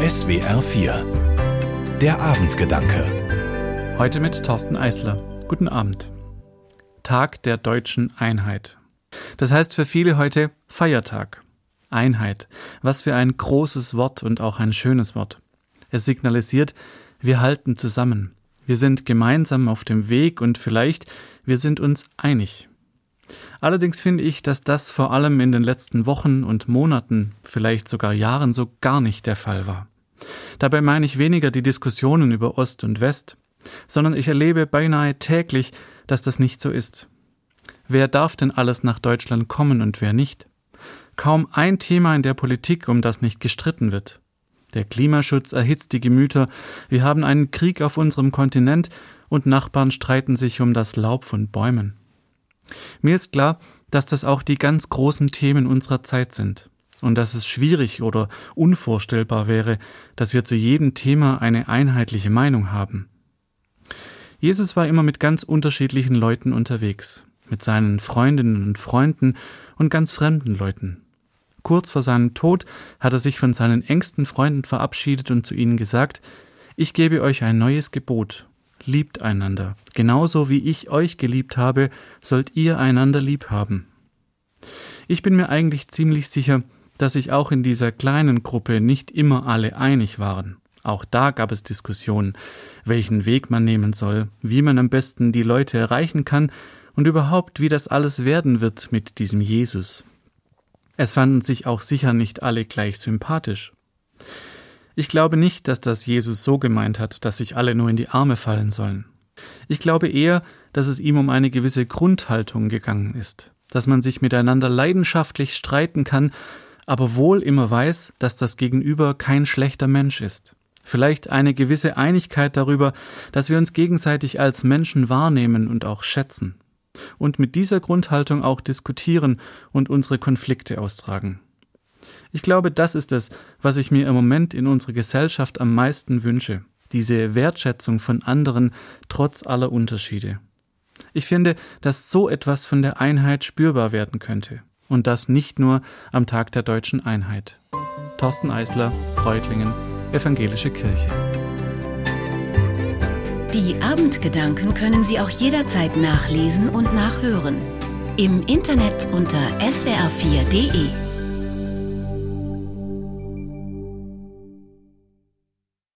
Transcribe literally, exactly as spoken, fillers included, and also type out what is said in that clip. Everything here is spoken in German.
S W R vier, der Abendgedanke. Heute mit Thorsten Eißler. Guten Abend. Tag der deutschen Einheit. Das heißt für viele heute Feiertag. Einheit. Was für ein großes Wort und auch ein schönes Wort. Es signalisiert, wir halten zusammen. Wir sind gemeinsam auf dem Weg und vielleicht wir sind uns einig. Allerdings finde ich, dass das vor allem in den letzten Wochen und Monaten, vielleicht sogar Jahren so gar nicht der Fall war. Dabei meine ich weniger die Diskussionen über Ost und West, sondern ich erlebe beinahe täglich, dass das nicht so ist. Wer darf denn alles nach Deutschland kommen und wer nicht? Kaum ein Thema in der Politik, um das nicht gestritten wird. Der Klimaschutz erhitzt die Gemüter, wir haben einen Krieg auf unserem Kontinent und Nachbarn streiten sich um das Laub von Bäumen. Mir ist klar, dass das auch die ganz großen Themen unserer Zeit sind und dass es schwierig oder unvorstellbar wäre, dass wir zu jedem Thema eine einheitliche Meinung haben. Jesus war immer mit ganz unterschiedlichen Leuten unterwegs, mit seinen Freundinnen und Freunden und ganz fremden Leuten. Kurz vor seinem Tod hat er sich von seinen engsten Freunden verabschiedet und zu ihnen gesagt: Ich gebe euch ein neues Gebot. Liebt einander. Genauso wie ich euch geliebt habe, sollt ihr einander lieb haben. Ich bin mir eigentlich ziemlich sicher, dass sich auch in dieser kleinen Gruppe nicht immer alle einig waren. Auch da gab es Diskussionen, welchen Weg man nehmen soll, wie man am besten die Leute erreichen kann und überhaupt, wie das alles werden wird mit diesem Jesus. Es fanden sich auch sicher nicht alle gleich sympathisch. Ich glaube nicht, dass das Jesus so gemeint hat, dass sich alle nur in die Arme fallen sollen. Ich glaube eher, dass es ihm um eine gewisse Grundhaltung gegangen ist, dass man sich miteinander leidenschaftlich streiten kann, aber wohl immer weiß, dass das Gegenüber kein schlechter Mensch ist. Vielleicht eine gewisse Einigkeit darüber, dass wir uns gegenseitig als Menschen wahrnehmen und auch schätzen. Und mit dieser Grundhaltung auch diskutieren und unsere Konflikte austragen. Ich glaube, das ist es, was ich mir im Moment in unserer Gesellschaft am meisten wünsche, diese Wertschätzung von anderen trotz aller Unterschiede. Ich finde, dass so etwas von der Einheit spürbar werden könnte und das nicht nur am Tag der deutschen Einheit. Thorsten Eißler, Reutlingen, Evangelische Kirche. Die Abendgedanken können Sie auch jederzeit nachlesen und nachhören. Im Internet unter S W R vier punkt de.